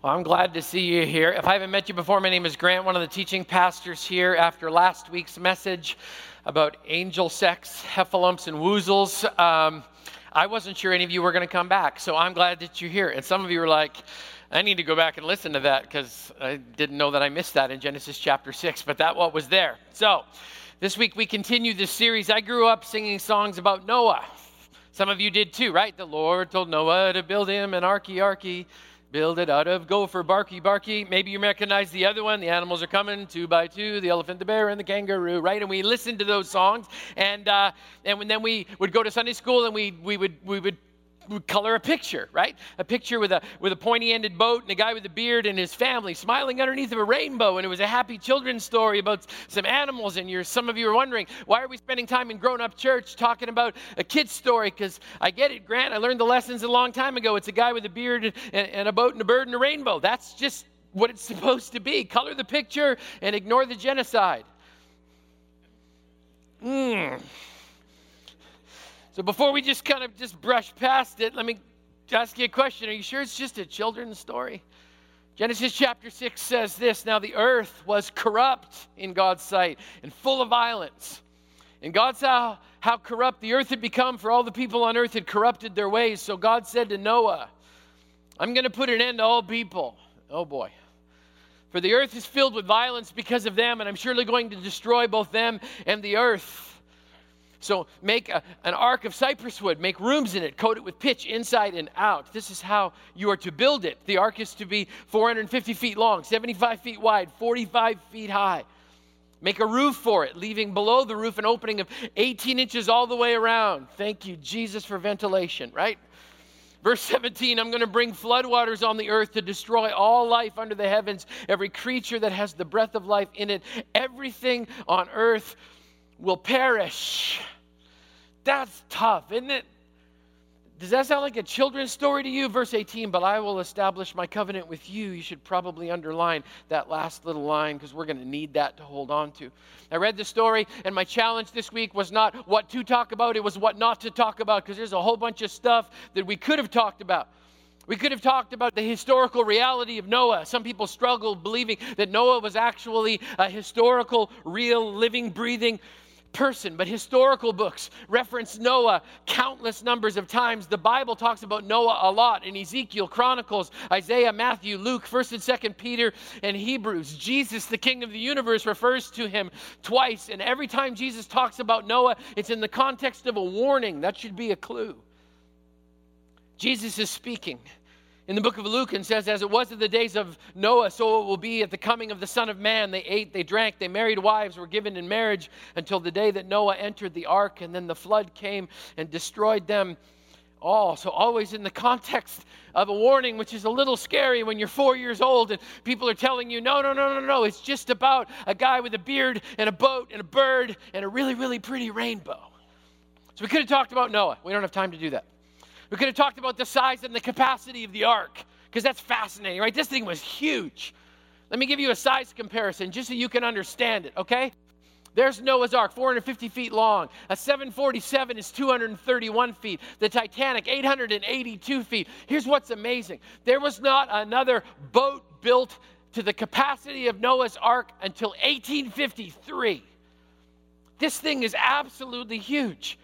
Well, I'm glad to see you here. If I haven't met you before, my name is Grant, one of the teaching pastors here. After last week's message about angel sex, heffalumps, and woozles, I wasn't sure any of you were going to come back, so I'm glad that you're here. And some of you were like, I need to go back and listen to that because I didn't know that I missed that in Genesis chapter 6, but that what was there. So this week we continue this series. I grew up singing songs about Noah. Some of you did too, right? The Lord told Noah to build him an arky-arky. Build it out of gopher, barky, barky. Maybe you recognize the other one. The animals are coming, 2x2, the elephant, the bear, and the kangaroo, right? And we listened to those songs. And then we would go to Sunday school and we would color a picture, right? A picture with a pointy-ended boat and a guy with a beard and his family smiling underneath of a rainbow. And it was a happy children's story about some animals. And some of you are wondering, why are we spending time in grown-up church talking about a kid's story? Because I get it, Grant. I learned the lessons a long time ago. It's a guy with a beard and a boat and a bird and a rainbow. That's just what it's supposed to be. Color the picture and ignore the genocide. So before we just kind of just brush past it, let me ask you a question. Are you sure it's just a children's story? Genesis chapter 6 says this, "Now the earth was corrupt in God's sight and full of violence. And God saw how corrupt the earth had become, for all the people on earth had corrupted their ways. So God said to Noah, 'I'm going to put an end to all people.'" Oh boy. "For the earth is filled with violence because of them, and I'm surely going to destroy both them and the earth. So make an ark of cypress wood, make rooms in it, coat it with pitch inside and out. This is how you are to build it. The ark is to be 450 feet long, 75 feet wide, 45 feet high. Make a roof for it, leaving below the roof an opening of 18 inches all the way around." Thank you, Jesus, for ventilation, right? Verse 17, "I'm going to bring floodwaters on the earth to destroy all life under the heavens, every creature that has the breath of life in it. Everything on earth will perish." That's tough, isn't it? Does that sound like a children's story to you? Verse 18, "But I will establish my covenant with you." You should probably underline that last little line because we're going to need that to hold on to. I read the story, and my challenge this week was not what to talk about, it was what not to talk about, because there's a whole bunch of stuff that we could have talked about. We could have talked about the historical reality of Noah. Some people struggle believing that Noah was actually a historical, real, living, breathing person, but historical books reference Noah countless numbers of times. The Bible talks about Noah a lot in Ezekiel, Chronicles, Isaiah, Matthew, Luke, 1st and 2nd Peter, and Hebrews. Jesus, the King of the universe, refers to him twice, and every time Jesus talks about Noah, it's in the context of a warning. That should be a clue. Jesus is speaking in the book of Luke and says, "As it was in the days of Noah, so it will be at the coming of the Son of Man. They ate, they drank, they married wives, were given in marriage until the day that Noah entered the ark, and then the flood came and destroyed them all." So always in the context of a warning, which is a little scary when you're 4 years old and people are telling you, no, it's just about a guy with a beard and a boat and a bird and a really, really pretty rainbow. So we could have talked about Noah. We don't have time to do that. We could have talked about the size and the capacity of the ark, because that's fascinating, right? This thing was huge. Let me give you a size comparison just so you can understand it, okay? There's Noah's Ark, 450 feet long. A 747 is 231 feet. The Titanic, 882 feet. Here's what's amazing. There was not another boat built to the capacity of Noah's Ark until 1853. This thing is absolutely huge.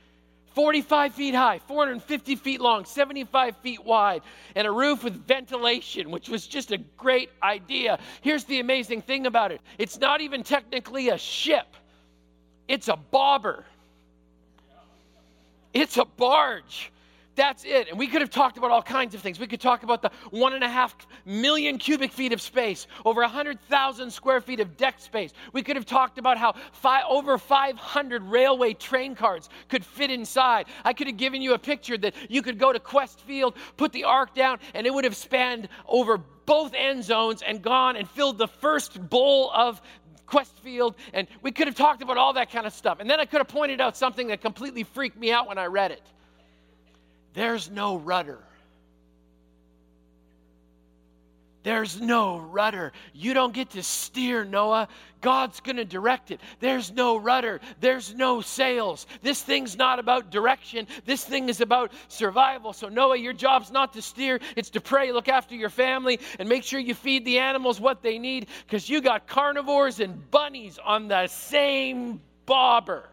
45 feet high, 450 feet long, 75 feet wide, and a roof with ventilation, which was just a great idea. Here's the amazing thing about it. It's not even technically a ship. It's a bobber. It's a barge. That's it. And we could have talked about all kinds of things. We could talk about the 1.5 million cubic feet of space, over 100,000 square feet of deck space. We could have talked about how over 500 railway train cars could fit inside. I could have given you a picture that you could go to Quest Field, put the ark down, and it would have spanned over both end zones and gone and filled the first bowl of Quest Field. And we could have talked about all that kind of stuff. And then I could have pointed out something that completely freaked me out when I read it. There's no rudder. There's no rudder. You don't get to steer, Noah. God's going to direct it. There's no rudder. There's no sails. This thing's not about direction. This thing is about survival. So Noah, your job's not to steer. It's to pray, look after your family, and make sure you feed the animals what they need, because you got carnivores and bunnies on the same bobber.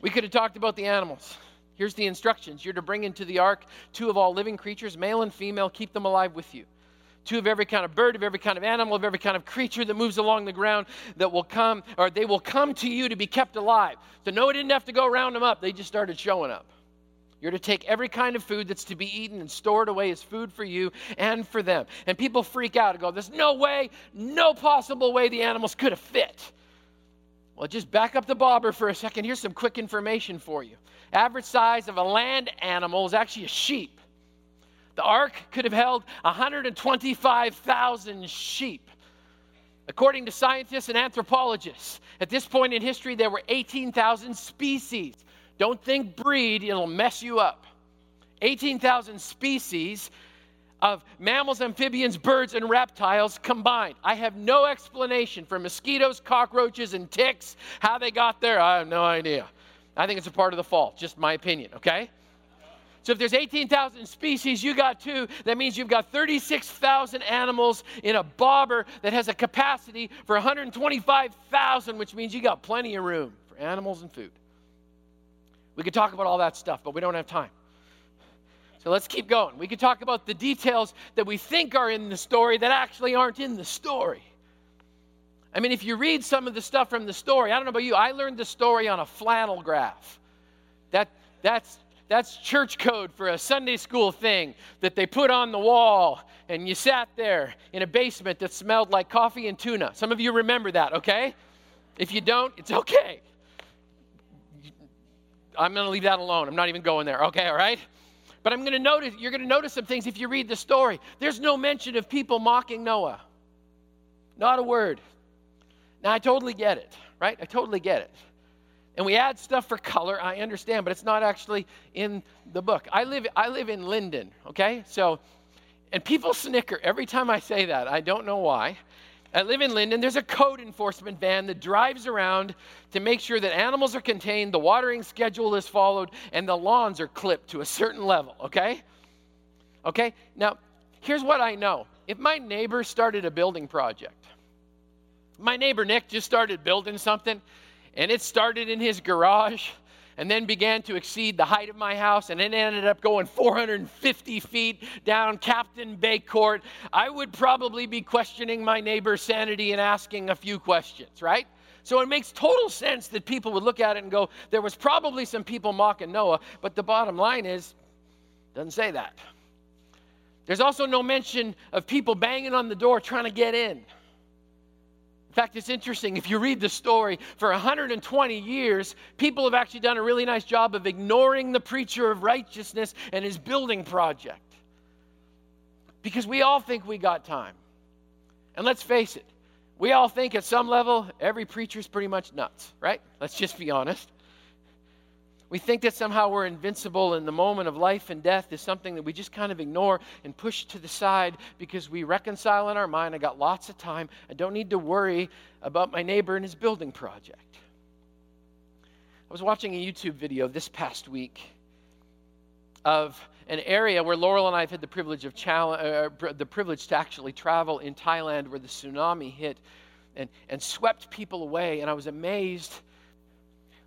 We could have talked about the animals. Here's the instructions. You're to bring into the ark 2 of all living creatures, male and female, keep them alive with you. 2 of every kind of bird, of every kind of animal, of every kind of creature that moves along the ground that will come, or they will come to you to be kept alive. So Noah didn't have to go round them up. They just started showing up. You're to take every kind of food that's to be eaten and stored away as food for you and for them. And people freak out and go, there's no way, no possible way the animals could have fit. Well, just back up the bobber for a second. Here's some quick information for you. Average size of a land animal is actually a sheep. The ark could have held 125,000 sheep. According to scientists and anthropologists, at this point in history, there were 18,000 species. Don't think breed, it'll mess you up. 18,000 species of mammals, amphibians, birds, and reptiles combined. I have no explanation for mosquitoes, cockroaches, and ticks. How they got there, I have no idea. I think it's a part of the fall, just my opinion, okay? So if there's 18,000 species, you got 2, that means you've got 36,000 animals in a bobber that has a capacity for 125,000, which means you got plenty of room for animals and food. We could talk about all that stuff, but we don't have time. So let's keep going. We could talk about the details that we think are in the story that actually aren't in the story. I mean, if you read some of the stuff from the story, I don't know about you, I learned the story on a flannel graph. That's church code for a Sunday school thing that they put on the wall, and you sat there in a basement that smelled like coffee and tuna. Some of you remember that, okay? If you don't, it's okay. I'm going to leave that alone. I'm not even going there, okay, all right? But I'm going to notice, you're going to notice some things if you read the story. There's no mention of people mocking Noah. Not a word. Now, I totally get it, right? I totally get it. And we add stuff for color, I understand, but it's not actually in the book. I live in Linden, okay? So, and people snicker every time I say that. I don't know why. I live in Linden. There's a code enforcement van that drives around to make sure that animals are contained, the watering schedule is followed, and the lawns are clipped to a certain level, okay? Okay? Now, here's what I know. If my neighbor started a building project, my neighbor Nick just started building something, and it started in his garage and then began to exceed the height of my house, and it ended up going 450 feet down Captain Bay Court, I would probably be questioning my neighbor's sanity and asking a few questions, right? So it makes total sense that people would look at it and go, there was probably some people mocking Noah, but the bottom line is, it doesn't say that. There's also no mention of people banging on the door trying to get in. In fact, it's interesting, if you read the story, for 120 years, people have actually done a really nice job of ignoring the preacher of righteousness and his building project. Because we all think we got time. And let's face it, we all think at some level, every preacher's pretty much nuts, right? Let's just be honest. We think that somehow we're invincible, and the moment of life and death is something that we just kind of ignore and push to the side because we reconcile in our mind, I got lots of time, I don't need to worry about my neighbor and his building project. I was watching a YouTube video this past week of an area where Laurel and I have had the privilege of to actually travel in Thailand, where the tsunami hit and swept people away, and I was amazed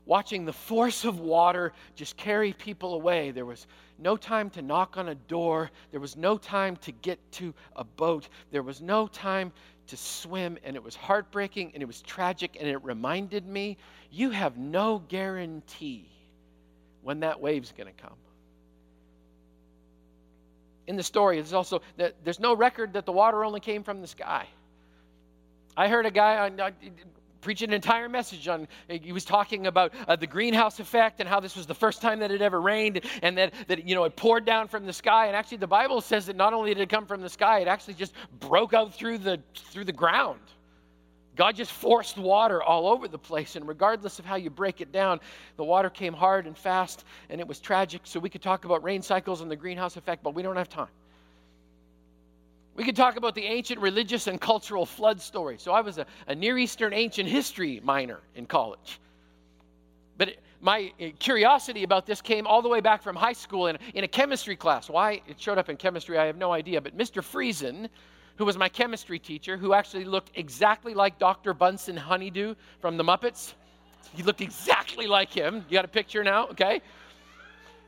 watching the force of water just carry people away. There was no time to knock on a door. There was no time to get to a boat. There was no time to swim. And it was heartbreaking, and it was tragic, and it reminded me, you have no guarantee when that wave's going to come. In the story, there's also, there's no record that the water only came from the sky. I heard a guy on preach an entire message on, he was talking about the greenhouse effect and how this was the first time that it ever rained, and that you know, it poured down from the sky. And actually the Bible says that not only did it come from the sky, it actually just broke out through the ground. God just forced water all over the place, and regardless of how you break it down, the water came hard and fast, and it was tragic. So we could talk about rain cycles and the greenhouse effect, but we don't have time. We could talk about the ancient religious and cultural flood story. So I was a Near Eastern ancient history minor in college. But my curiosity about this came all the way back from high school in a chemistry class. Why it showed up in chemistry, I have no idea. But Mr. Friesen, who was my chemistry teacher, who actually looked exactly like Dr. Bunsen Honeydew from the Muppets. He looked exactly like him. You got a picture now, okay?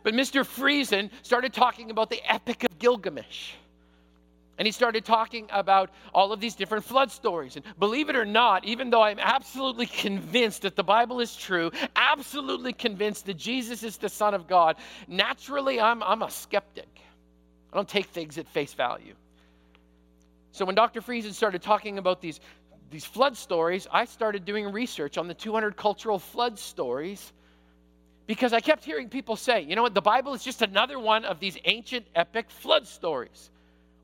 But Mr. Friesen started talking about the Epic of Gilgamesh. And he started talking about all of these different flood stories. And believe it or not, even though I'm absolutely convinced that the Bible is true, absolutely convinced that Jesus is the Son of God, naturally I'm a skeptic. I don't take things at face value. So when Dr. Friesen started talking about these flood stories, I started doing research on the 200 cultural flood stories because I kept hearing people say, you know what, the Bible is just another one of these ancient epic flood stories.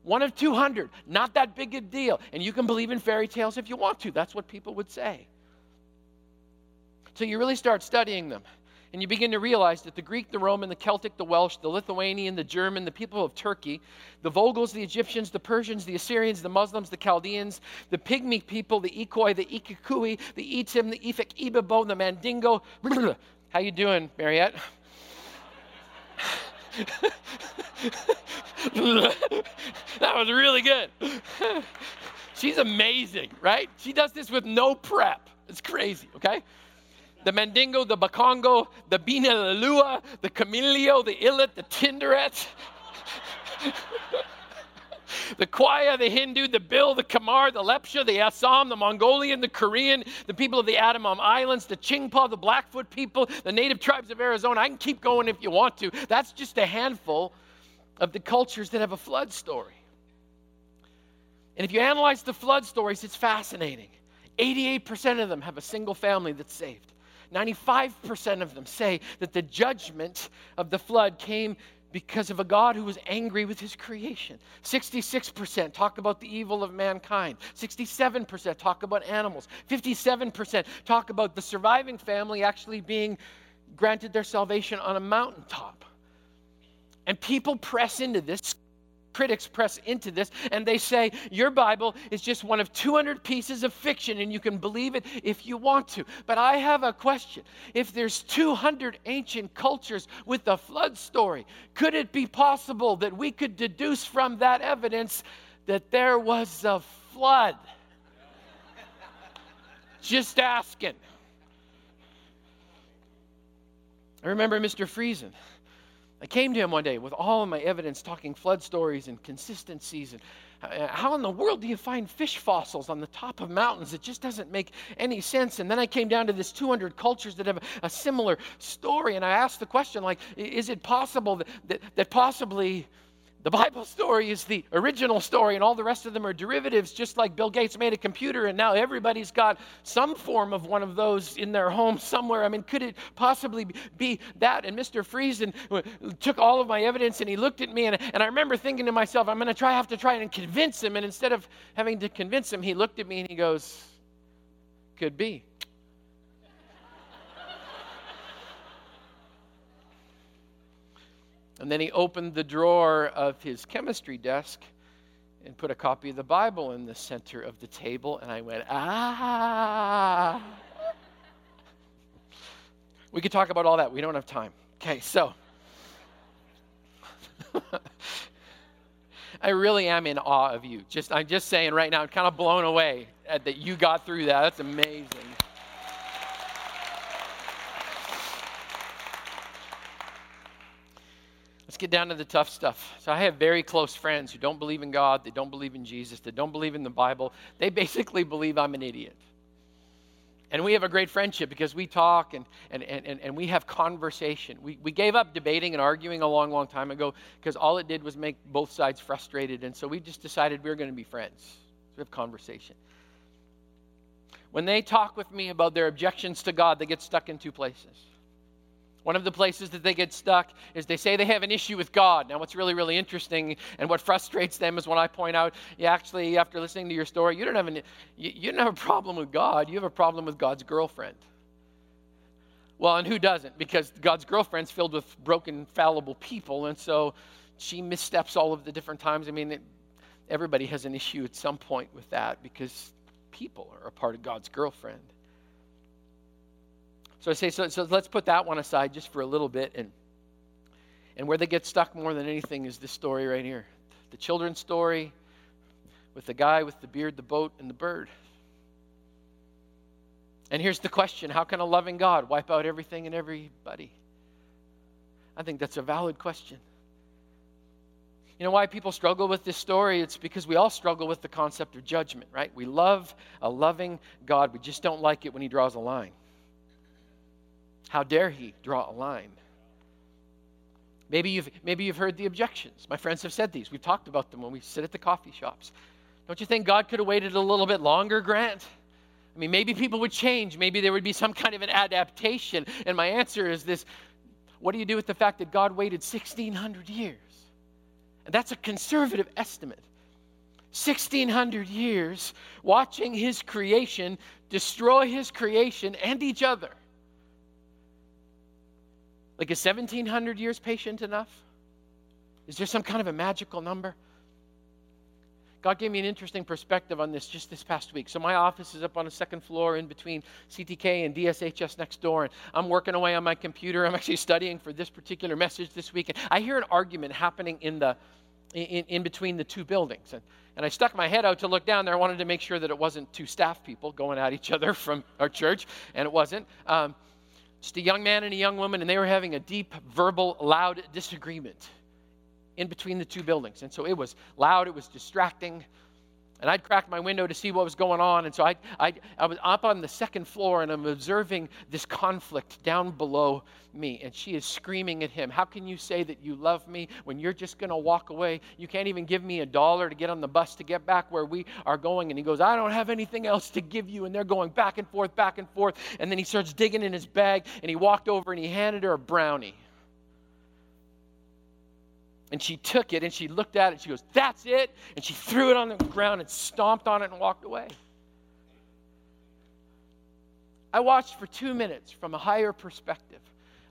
One of 200, not that big a deal. And you can believe in fairy tales if you want to. That's what people would say. So you really start studying them. And you begin to realize that the Greek, the Roman, the Celtic, the Welsh, the Lithuanian, the German, the people of Turkey, the Volgals, the Egyptians, the Persians, the Assyrians, the Muslims, the Chaldeans, the Pygmy people, the Ekoi, the Ikikui, the Etim, the Efik, Ibibo, the Mandingo. How you doing, Mariette? That was really good. She's amazing, right? She does this with no prep. It's crazy, okay? The Mandingo, the Bakongo, the Binalua, the Camilio, the Illit, the Tinderet, the Kwaya, the Hindu, the Bill, the Khmer, the Lepcha, the Assam, the Mongolian, the Korean, the people of the Adamam Islands, the Chingpa, the Blackfoot people, the native tribes of Arizona. I can keep going if you want to. That's just a handful of the cultures that have a flood story. And if you analyze the flood stories, it's fascinating. 88% of them have a single family that's saved. 95% of them say that the judgment of the flood came because of a God who was angry with his creation. 66% talk about the evil of mankind. 67% talk about animals. 57% talk about the surviving family actually being granted their salvation on a mountaintop. And people press into this. Critics press into this, and they say, your Bible is just one of 200 pieces of fiction, and you can believe it if you want to. But I have a question. If there's 200 ancient cultures with a flood story, could it be possible that we could deduce from that evidence that there was a flood? Just asking. I remember Mr. Friesen. I came to him one day with all of my evidence talking flood stories and consistencies. And how in the world do you find fish fossils on the top of mountains? It just doesn't make any sense. And then I came down to this 200 cultures that have a similar story. And I asked the question, like, is it possible that possibly the Bible story is the original story and all the rest of them are derivatives, just like Bill Gates made a computer and now everybody's got some form of one of those in their home somewhere. I mean, could it possibly be that? And Mr. Friesen took all of my evidence and he looked at me and I remember thinking to myself, I'm going to have to try and convince him. And instead of having to convince him, he looked at me and he goes, could be. And then he opened the drawer of his chemistry desk and put a copy of the Bible in the center of the table. And I went, ah. We could talk about all that. We don't have time. Okay, so. I really am in awe of you. I'm just saying right now, I'm kind of blown away that you got through that. That's amazing. Let's get down to the tough stuff. So I have very close friends who don't believe in God, they don't believe in Jesus, they don't believe in the Bible. They basically believe I'm an idiot. And we have a great friendship because we talk and we have conversation. We gave up debating and arguing a long, long time ago because all it did was make both sides frustrated. And so we just decided we were going to be friends. So we have conversation. When they talk with me about their objections to God, they get stuck in two places. One of the places that they get stuck is they say they have an issue with God. Now, what's really, really interesting and what frustrates them is when I point out, yeah, actually, after listening to your story, you don't have a problem with God. You have a problem with God's girlfriend. Well, and who doesn't? Because God's girlfriend's filled with broken, fallible people, and so she missteps all of the different times. I mean, everybody has an issue at some point with that, because people are a part of God's girlfriend. So I say, so let's put that one aside just for a little bit. And where they get stuck more than anything is this story right here. The children's story with the guy with the beard, the boat, and the bird. And here's the question: how can a loving God wipe out everything and everybody? I think that's a valid question. You know why people struggle with this story? It's because we all struggle with the concept of judgment, right? We love a loving God. We just don't like it when he draws a line. How dare he draw a line? Maybe you've heard the objections. My friends have said these. We've talked about them when we sit at the coffee shops. Don't you think God could have waited a little bit longer, Grant? I mean, maybe people would change. Maybe there would be some kind of an adaptation. And my answer is this: what do you do with the fact that God waited 1,600 years? And that's a conservative estimate. 1,600 years watching his creation destroy his creation and each other. Like, is 1,700 years patient enough? Is there some kind of a magical number? God gave me an interesting perspective on this just this past week. So my office is up on the second floor in between CTK and DSHS next door, and I'm working away on my computer. I'm actually studying for this particular message this week, and I hear an argument happening in between the two buildings. And I stuck my head out to look down there. I wanted to make sure that it wasn't two staff people going at each other from our church, and it wasn't. Just a young man and a young woman, and they were having a deep, verbal, loud disagreement in between the two buildings. And so it was loud, it was distracting, and I'd cracked my window to see what was going on. And so I was up on the second floor, and I'm observing this conflict down below me, and she is screaming at him, "How can you say that you love me when you're just going to walk away? You can't even give me $1 to get on the bus to get back where we are going." And he goes, "I don't have anything else to give you." And they're going back and forth, and then he starts digging in his bag, and he walked over and he handed her a brownie. And she took it, and she looked at it, she goes, "That's it?" And she threw it on the ground and stomped on it and walked away. I watched for 2 minutes from a higher perspective,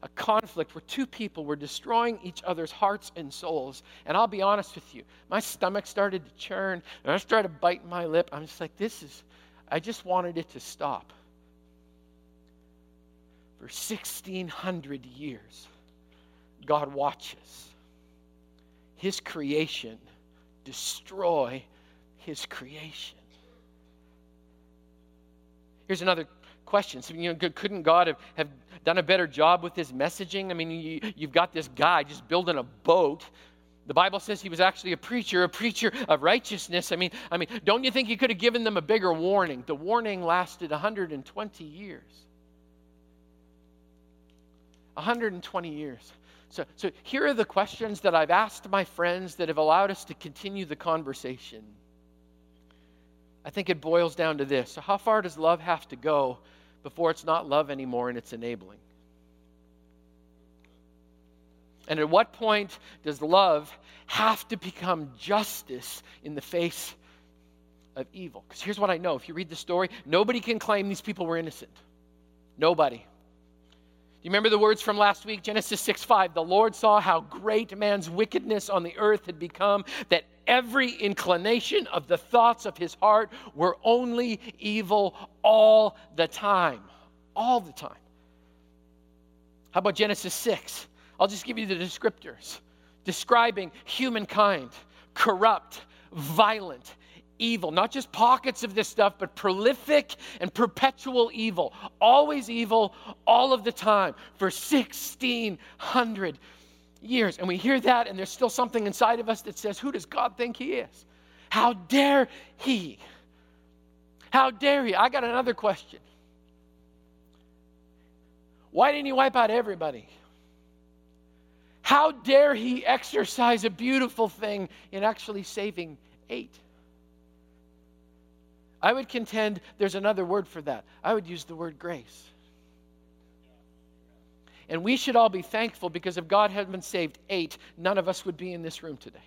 a conflict where two people were destroying each other's hearts and souls. And I'll be honest with you, my stomach started to churn, and I started biting my lip. I'm just like, I just wanted it to stop. For 1,600 years, God watches his creation destroy his creation. Here's another question. So, couldn't God have done a better job with his messaging? I mean, you've got this guy just building a boat. The Bible says he was actually a preacher of righteousness. I mean, don't you think he could have given them a bigger warning? The warning lasted 120 years. 120 years. So here are the questions that I've asked my friends that have allowed us to continue the conversation. I think it boils down to this. So how far does love have to go before it's not love anymore and it's enabling? And at what point does love have to become justice in the face of evil? Because here's what I know. If you read the story, nobody can claim these people were innocent. Nobody. You remember the words from last week, Genesis 6:5. The Lord saw how great man's wickedness on the earth had become, that every inclination of the thoughts of his heart were only evil all the time. All the time. How about Genesis 6? I'll just give you the descriptors. Describing humankind, corrupt, violent, evil. Not just pockets of this stuff, but prolific and perpetual evil. Always evil, all of the time, for 1,600 years. And we hear that, and there's still something inside of us that says, who does God think he is? How dare he? How dare he? I got another question. Why didn't he wipe out everybody? How dare he exercise a beautiful thing in actually saving 8? I would contend there's another word for that. I would use the word grace. And we should all be thankful, because if God had been saved 8, none of us would be in this room today.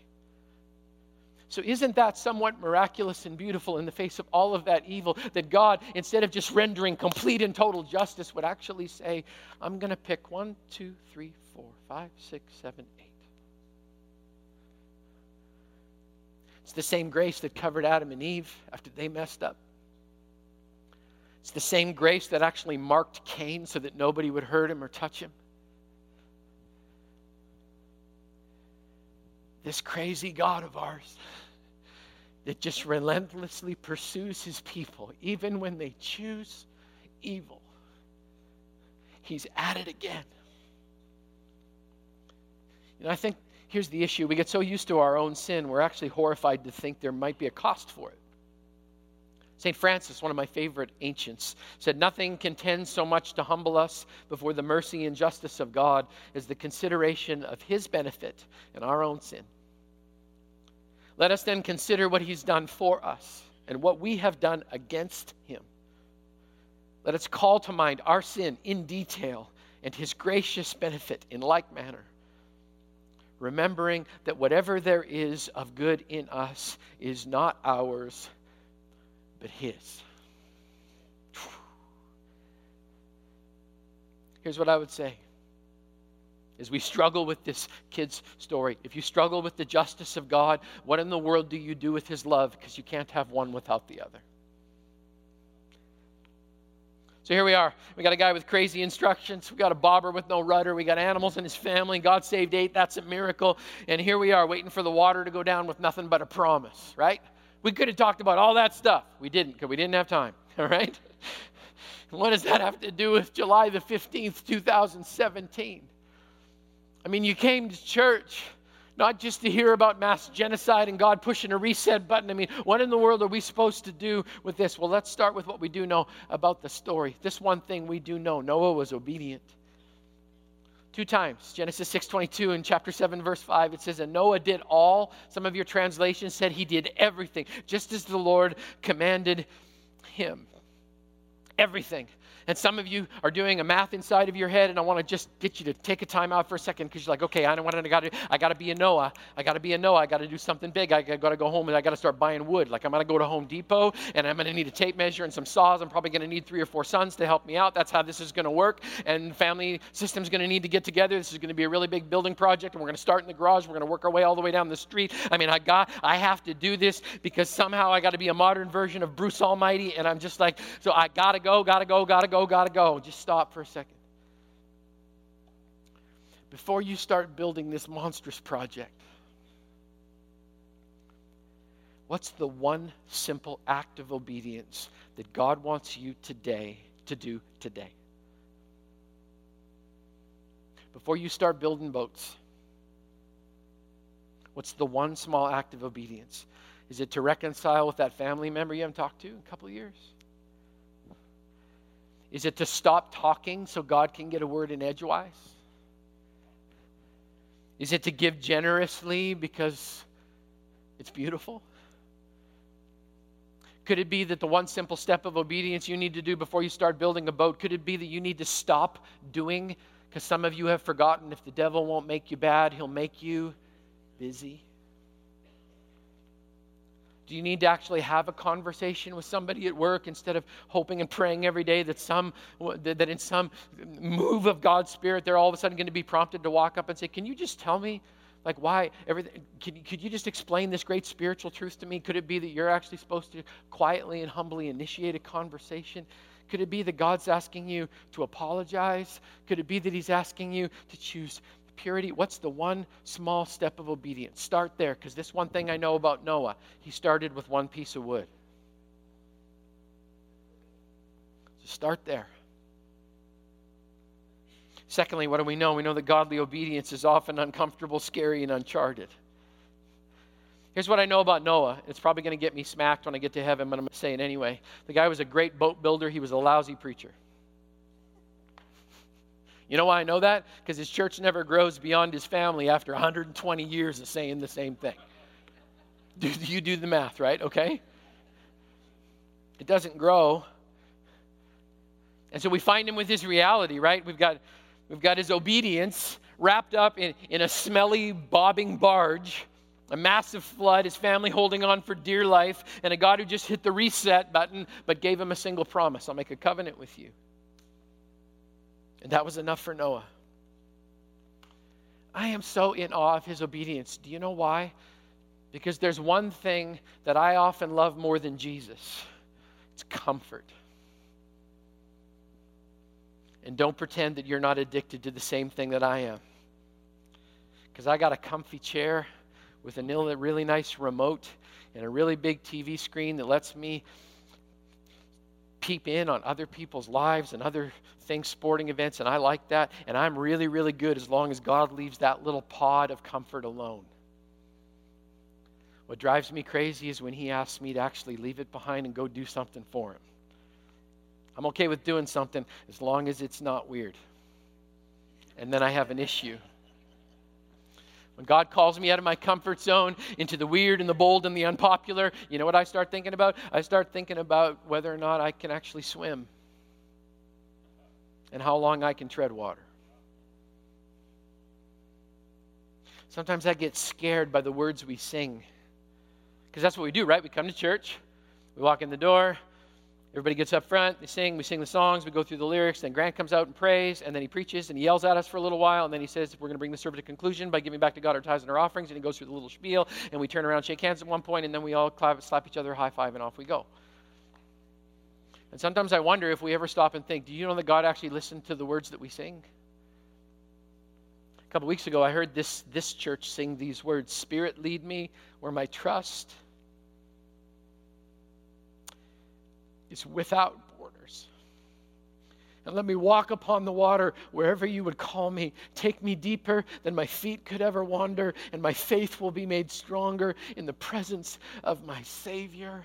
So isn't that somewhat miraculous and beautiful in the face of all of that evil, that God, instead of just rendering complete and total justice, would actually say, I'm going to pick 1, 2, 3, 4, 5, 6, 7, 8. It's the same grace that covered Adam and Eve after they messed up. It's the same grace that actually marked Cain so that nobody would hurt him or touch him. This crazy God of ours that just relentlessly pursues his people, even when they choose evil. He's at it again. You know, I think here's the issue. We get so used to our own sin, we're actually horrified to think there might be a cost for it. St. Francis, one of my favorite ancients, said, "Nothing can tend so much to humble us before the mercy and justice of God as the consideration of his benefit and our own sin. Let us then consider what he's done for us and what we have done against him. Let us call to mind our sin in detail and his gracious benefit in like manner, remembering that whatever there is of good in us is not ours, but his." Here's what I would say. As we struggle with this kid's story, if you struggle with the justice of God, what in the world do you do with his love? Because you can't have one without the other. So here we are. We got a guy with crazy instructions. We got a bobber with no rudder. We got animals in his family. God saved 8. That's a miracle. And here we are waiting for the water to go down with nothing but a promise, right? We could have talked about all that stuff. We didn't, because we didn't have time, all right? What does that have to do with July the 15th, 2017? I mean, you came to church not just to hear about mass genocide and God pushing a reset button. I mean, what in the world are we supposed to do with this? Well, let's start with what we do know about the story. This one thing we do know: Noah was obedient. 2 times, Genesis 6:22 and chapter 7, verse 5, it says, "And Noah did all," some of your translations said he did everything, "just as the Lord commanded him." Everything. And some of you are doing a math inside of your head, and I want to just get you to take a time out for a second, because you're like, okay, I know what I got to do. I got to be a Noah. I got to be a Noah. I got to do something big. I got to go home and I got to start buying wood. Like, I'm going to go to Home Depot, and I'm going to need a tape measure and some saws. I'm probably going to need 3 or 4 sons to help me out. That's how this is going to work. And family system's going to need to get together. This is going to be a really big building project, and we're going to start in the garage. We're going to work our way all the way down the street. I mean, I have to do this, because somehow I got to be a modern version of Bruce Almighty, and I'm just like, so I gotta go. Just stop for a second. Before you start building this monstrous project, what's the one simple act of obedience that God wants you today to do today? Before you start building boats, what's the one small act of obedience? Is it to reconcile with that family member you haven't talked to in a couple of years? Is it to stop talking so God can get a word in edgewise? Is it to give generously because it's beautiful? Could it be that the one simple step of obedience you need to do before you start building a boat, could it be that you need to stop doing, because some of you have forgotten, if the devil won't make you bad, he'll make you busy? Do you need to actually have a conversation with somebody at work instead of hoping and praying every day that in some move of God's Spirit, they're all of a sudden going to be prompted to walk up and say, "Can you just tell me, like, why everything? Could you just explain this great spiritual truth to me?" Could it be that you're actually supposed to quietly and humbly initiate a conversation? Could it be that God's asking you to apologize? Could it be that he's asking you to choose purity? What's the one small step of obedience? Start there, because this one thing I know about Noah: he started with one piece of wood. So start there. Secondly, what do we know? We know that godly obedience is often uncomfortable, scary, and uncharted. Here's what I know about Noah. It's probably going to get me smacked when I get to heaven, but I'm going to say it anyway. The guy was a great boat builder. He was a lousy preacher. You know why I know that? Because his church never grows beyond his family after 120 years of saying the same thing. You do the math, right? Okay? It doesn't grow. And so we find him with his reality, right? We've got his obedience wrapped up in a smelly, bobbing barge, a massive flood, his family holding on for dear life, and a God who just hit the reset button but gave him a single promise: "I'll make a covenant with you." And that was enough for Noah. I am so in awe of his obedience. Do you know why? Because there's one thing that I often love more than Jesus. It's comfort. And don't pretend that you're not addicted to the same thing that I am. Because I got a comfy chair with a really nice remote and a really big TV screen that lets me peep in on other people's lives and other things, sporting events, and I like that. And I'm really, really good as long as God leaves that little pod of comfort alone. What drives me crazy is when he asks me to actually leave it behind and go do something for him. I'm okay with doing something as long as it's not weird. And then I have an issue. When God calls me out of my comfort zone into the weird and the bold and the unpopular, you know what I start thinking about? I start thinking about whether or not I can actually swim and how long I can tread water. Sometimes I get scared by the words we sing. Because that's what we do, right? We come to church, we walk in the door, everybody gets up front, they sing, we sing the songs, we go through the lyrics, then Grant comes out and prays, and then he preaches, and he yells at us for a little while, and then he says, we're going to bring the service to conclusion by giving back to God our tithes and our offerings, and he goes through the little spiel, and we turn around, shake hands at one point, and then we all slap each other, high five, and off we go. And sometimes I wonder if we ever stop and think, do you know that God actually listened to the words that we sing? A couple weeks ago, I heard this church sing these words, Spirit lead me where my trust is without borders. And let me walk upon the water wherever you would call me. Take me deeper than my feet could ever wander, and my faith will be made stronger in the presence of my Savior.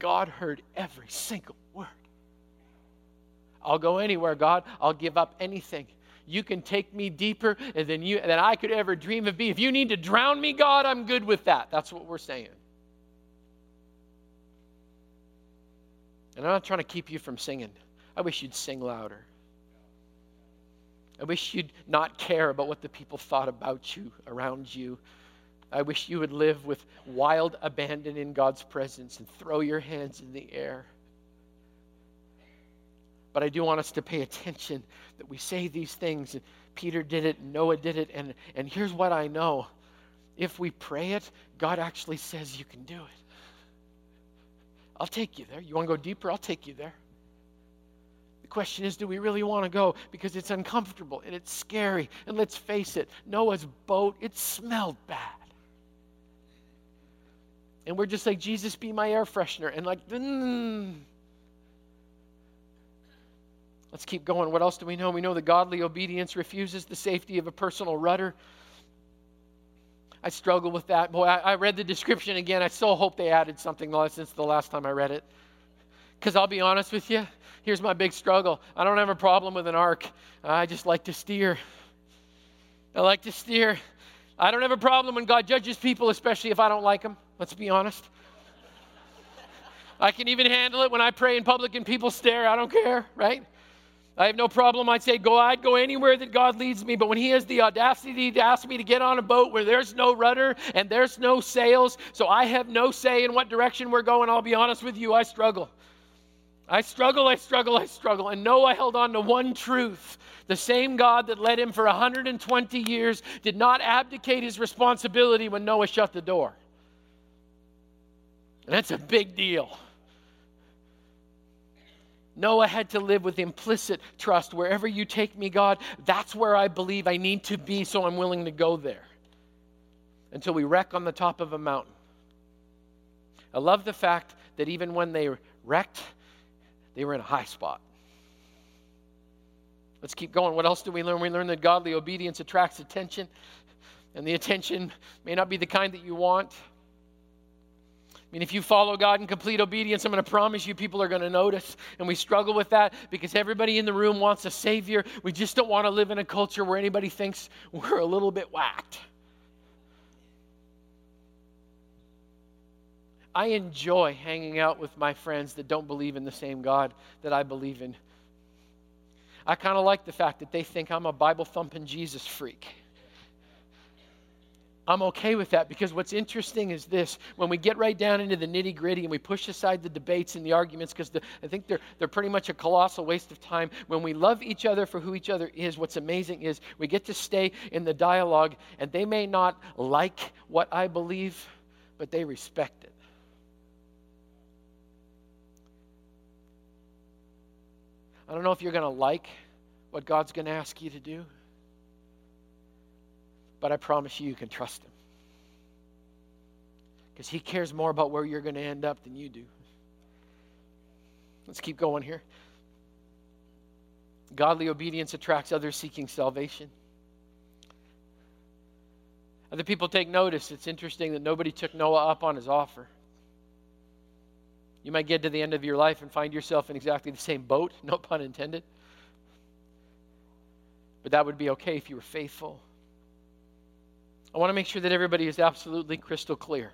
God heard every single word. I'll go anywhere, God. I'll give up anything. You can take me deeper than I could ever dream of being. If you need to drown me, God, I'm good with that. That's what we're saying. And I'm not trying to keep you from singing. I wish you'd sing louder. I wish you'd not care about what the people thought about you, around you. I wish you would live with wild abandon in God's presence and throw your hands in the air. But I do want us to pay attention that we say these things. And Peter did it, and Noah did it, and here's what I know. If we pray it, God actually says you can do it. I'll take you there. You want to go deeper? I'll take you there. The question is, do we really want to go? Because it's uncomfortable, and it's scary. And let's face it, Noah's boat, it smelled bad. And we're just like, Jesus, be my air freshener. And like, Let's keep going. What else do we know? We know that godly obedience refuses the safety of a personal rudder. I struggle with that. Boy, I read the description again. I so hope they added something since the last time I read it. Because I'll be honest with you, here's my big struggle. I don't have a problem with an ark. I just like to steer. I don't have a problem when God judges people, especially if I don't like them. Let's be honest. I can even handle it when I pray in public and people stare. I don't care, right? I have no problem. I'd go anywhere that God leads me. But when he has the audacity to ask me to get on a boat where there's no rudder and there's no sails, so I have no say in what direction we're going, I'll be honest with you, I struggle. I struggle. And Noah held on to one truth. The same God that led him for 120 years did not abdicate his responsibility when Noah shut the door. And that's a big deal. Noah had to live with implicit trust. Wherever you take me, God, that's where I believe I need to be, so I'm willing to go there. Until we wreck on the top of a mountain. I love the fact that even when they wrecked, they were in a high spot. Let's keep going. What else do we learn? We learn that godly obedience attracts attention, and the attention may not be the kind that you want. I mean, if you follow God in complete obedience, I'm going to promise you people are going to notice. And we struggle with that because everybody in the room wants a savior. We just don't want to live in a culture where anybody thinks we're a little bit whacked. I enjoy hanging out with my friends that don't believe in the same God that I believe in. I kind of like the fact that they think I'm a Bible-thumping Jesus freak. I'm okay with that, because what's interesting is this: when we get right down into the nitty-gritty and we push aside the debates and the arguments, because I think they're pretty much a colossal waste of time, when we love each other for who each other is, what's amazing is we get to stay in the dialogue, and they may not like what I believe, but they respect it. I don't know if you're going to like what God's going to ask you to do, but I promise you, you can trust Him, because He cares more about where you're going to end up than you do. Let's keep going here. Godly obedience attracts others seeking salvation. Other people take notice. It's interesting that nobody took Noah up on his offer. You might get to the end of your life and find yourself in exactly the same boat, no pun intended. But that would be okay if you were faithful. I want to make sure that everybody is absolutely crystal clear.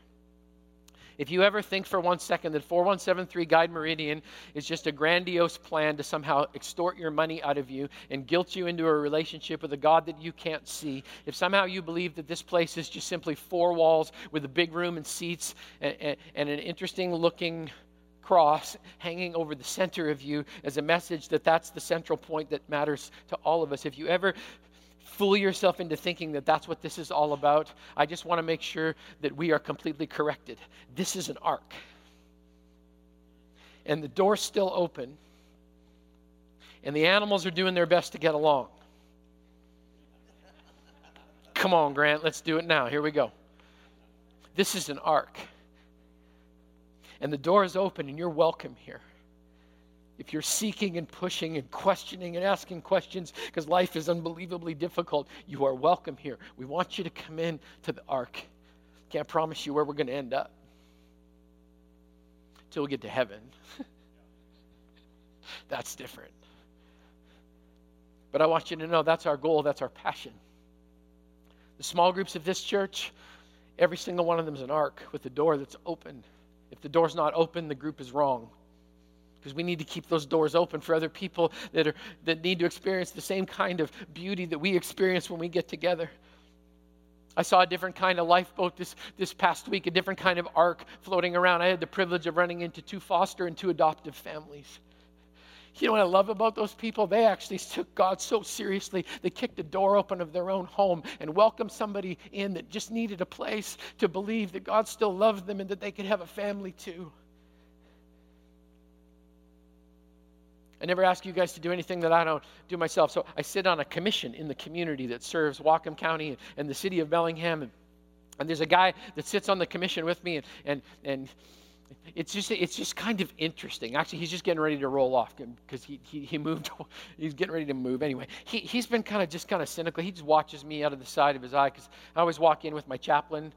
If you ever think for one second that 4173 Guide Meridian is just a grandiose plan to somehow extort your money out of you and guilt you into a relationship with a God that you can't see, if somehow you believe that this place is just simply four walls with a big room and seats and an interesting looking cross hanging over the center of you as a message that that's the central point that matters to all of us, if you ever fool yourself into thinking that that's what this is all about, I just want to make sure that we are completely corrected. This is an ark, and the door's still open, and the animals are doing their best to get along. Come on, Grant, let's do it now. Here we go. This is an ark, and the door is open, and you're welcome here. If you're seeking and pushing and questioning and asking questions because life is unbelievably difficult, you are welcome here. We want you to come in to the ark. Can't promise you where we're going to end up until we get to heaven. That's different. But I want you to know that's our goal. That's our passion. The small groups of this church, every single one of them is an ark with a door that's open. If the door's not open, the group is wrong. Because we need to keep those doors open for other people that need to experience the same kind of beauty that we experience when we get together. I saw a different kind of lifeboat this past week, a different kind of ark floating around. I had the privilege of running into 2 foster and 2 adoptive families. You know what I love about those people? They actually took God so seriously, they kicked the door open of their own home and welcomed somebody in that just needed a place to believe that God still loved them and that they could have a family too. I never ask you guys to do anything that I don't do myself. So I sit on a commission in the community that serves Whatcom County and the city of Bellingham. And there's a guy that sits on the commission with me. And it's just kind of interesting. Actually, he's just getting ready to roll off because he moved. He's getting ready to move anyway. He's been kind of cynical. He just watches me out of the side of his eye because I always walk in with my chaplain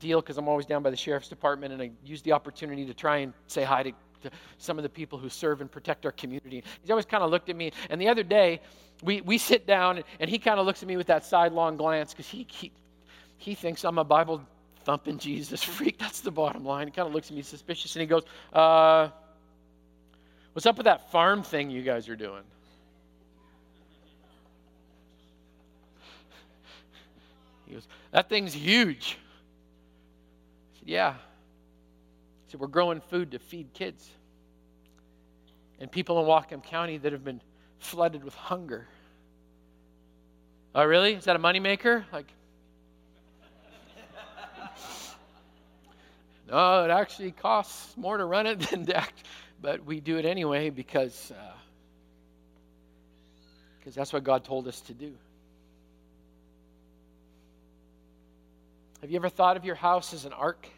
deal because I'm always down by the sheriff's department. And I use the opportunity to try and say hi to some of the people who serve and protect our community. He's always kind of looked at me. And the other day, we sit down, and he kind of looks at me with that sidelong glance because he thinks I'm a Bible-thumping Jesus freak. That's the bottom line. He kind of looks at me suspicious, and he goes, what's up with that farm thing you guys are doing? He goes, that thing's huge. I said, yeah. So we're growing food to feed kids and people in Whatcom County that have been flooded with hunger. Oh, really? Is that a moneymaker? Like, no, it actually costs more to run it than to act, but we do it anyway because that's what God told us to do. Have you ever thought of your house as an ark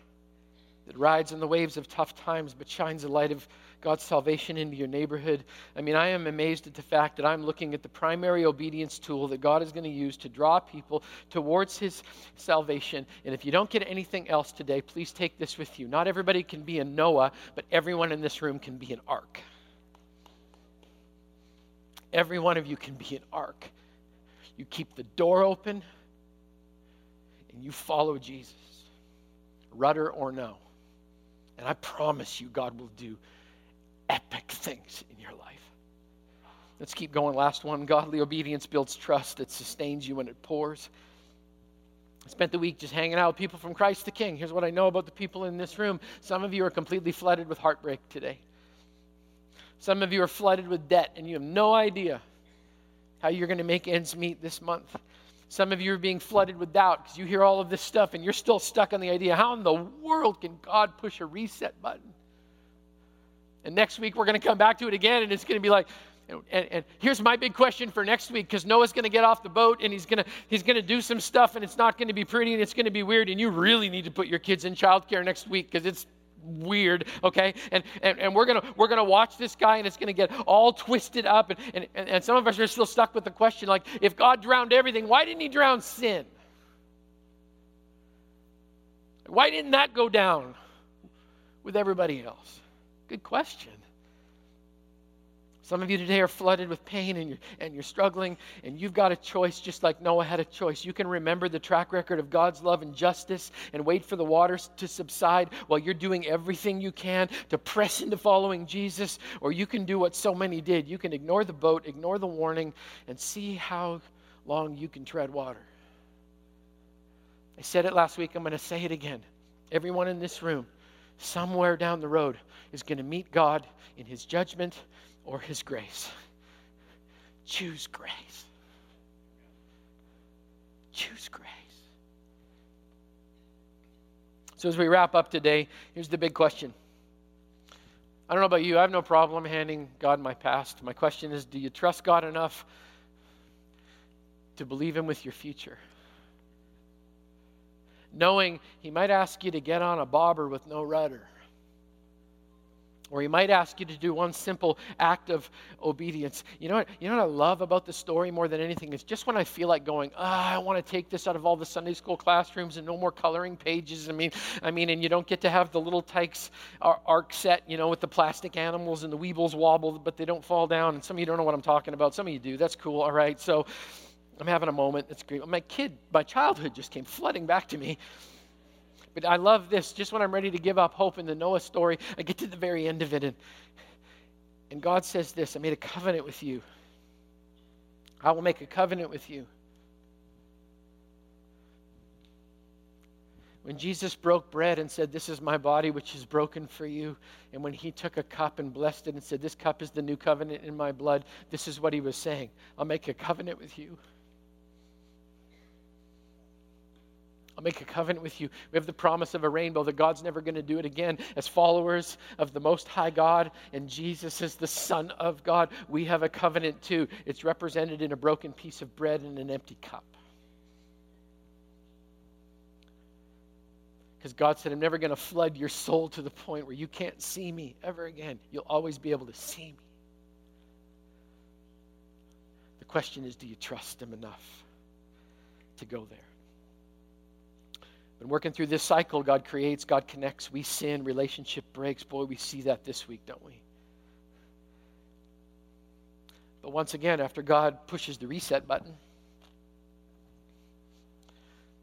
that rides in the waves of tough times but shines the light of God's salvation into your neighborhood? I mean, I am amazed at the fact that I'm looking at the primary obedience tool that God is going to use to draw people towards His salvation. And if you don't get anything else today, please take this with you. Not everybody can be a Noah, but everyone in this room can be an ark. Every one of you can be an ark. You keep the door open and you follow Jesus, rudder or no. And I promise you, God will do epic things in your life. Let's keep going. Last one. Godly obedience builds trust that sustains you when it pours. I spent the week just hanging out with people from Christ the King. Here's what I know about the people in this room. Some of you are completely flooded with heartbreak today. Some of you are flooded with debt, and you have no idea how you're going to make ends meet this month. Some of you are being flooded with doubt because you hear all of this stuff, and you're still stuck on the idea, how in the world can God push a reset button? And next week, we're going to come back to it again, and it's going to be like, and here's my big question for next week, because Noah's going to get off the boat, and he's going to do some stuff, and it's not going to be pretty, and it's going to be weird, and you really need to put your kids in childcare next week because it's weird, okay? And we're gonna watch this guy, and it's gonna get all twisted up, and some of us are still stuck with the question, like, if God drowned everything, why didn't he drown sin? Why didn't that go down with everybody else? Good question. Some of you today are flooded with pain, and you're struggling, and you've got a choice just like Noah had a choice. You can remember the track record of God's love and justice and wait for the waters to subside while you're doing everything you can to press into following Jesus, or you can do what so many did. You can ignore the boat, ignore the warning, and see how long you can tread water. I said it last week. I'm going to say it again. Everyone in this room, somewhere down the road, is going to meet God in his judgment or his grace. Choose grace. Choose grace. So as we wrap up today, here's the big question. I don't know about you, I have no problem handing God my past. My question is, do you trust God enough to believe him with your future? Knowing he might ask you to get on a bobber with no rudder. Or he might ask you to do one simple act of obedience. You know what I love about the story more than anything? It's just when I feel like going, I want to take this out of all the Sunday school classrooms and no more coloring pages. I mean, and you don't get to have the little Tykes arc set, with the plastic animals and the Weebles wobble, but they don't fall down. And some of you don't know what I'm talking about. Some of you do. That's cool. All right. So I'm having a moment. It's great. My childhood just came flooding back to me. But I love this. Just when I'm ready to give up hope in the Noah story, I get to the very end of it. And God says this, I made a covenant with you. I will make a covenant with you. When Jesus broke bread and said, this is my body, which is broken for you. And when he took a cup and blessed it and said, this cup is the new covenant in my blood. This is what he was saying. I'll make a covenant with you. I'll make a covenant with you. We have the promise of a rainbow that God's never going to do it again. As followers of the Most High God, and Jesus is the Son of God, we have a covenant too. It's represented in a broken piece of bread and an empty cup. Because God said, I'm never going to flood your soul to the point where you can't see me ever again. You'll always be able to see me. The question is, do you trust him enough to go there? Been working through this cycle. God creates, God connects, we sin, relationship breaks. Boy, we see that this week, don't we? But once again, after God pushes the reset button,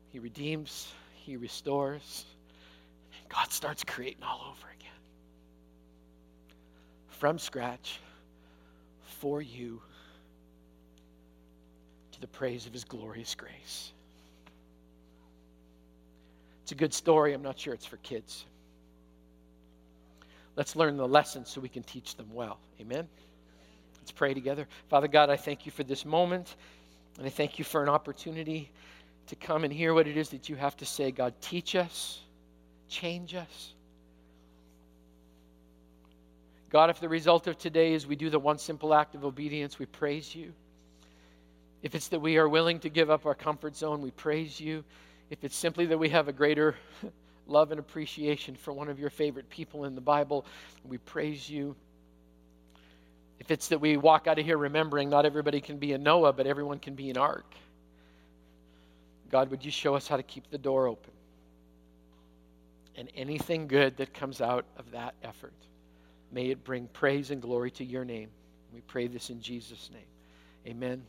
he redeems, he restores, and God starts creating all over again. From scratch, for you, to the praise of his glorious grace. It's a good story. I'm not sure it's for kids. Let's learn the lessons so we can teach them well. Amen? Let's pray together. Father God, I thank you for this moment, and I thank you for an opportunity to come and hear what it is that you have to say. God, teach us, change us. God, if the result of today is we do the one simple act of obedience, we praise you. If it's that we are willing to give up our comfort zone, we praise you. If it's simply that we have a greater love and appreciation for one of your favorite people in the Bible, we praise you. If it's that we walk out of here remembering not everybody can be a Noah, but everyone can be an ark. God, would you show us how to keep the door open? And anything good that comes out of that effort, may it bring praise and glory to your name. We pray this in Jesus' name. Amen.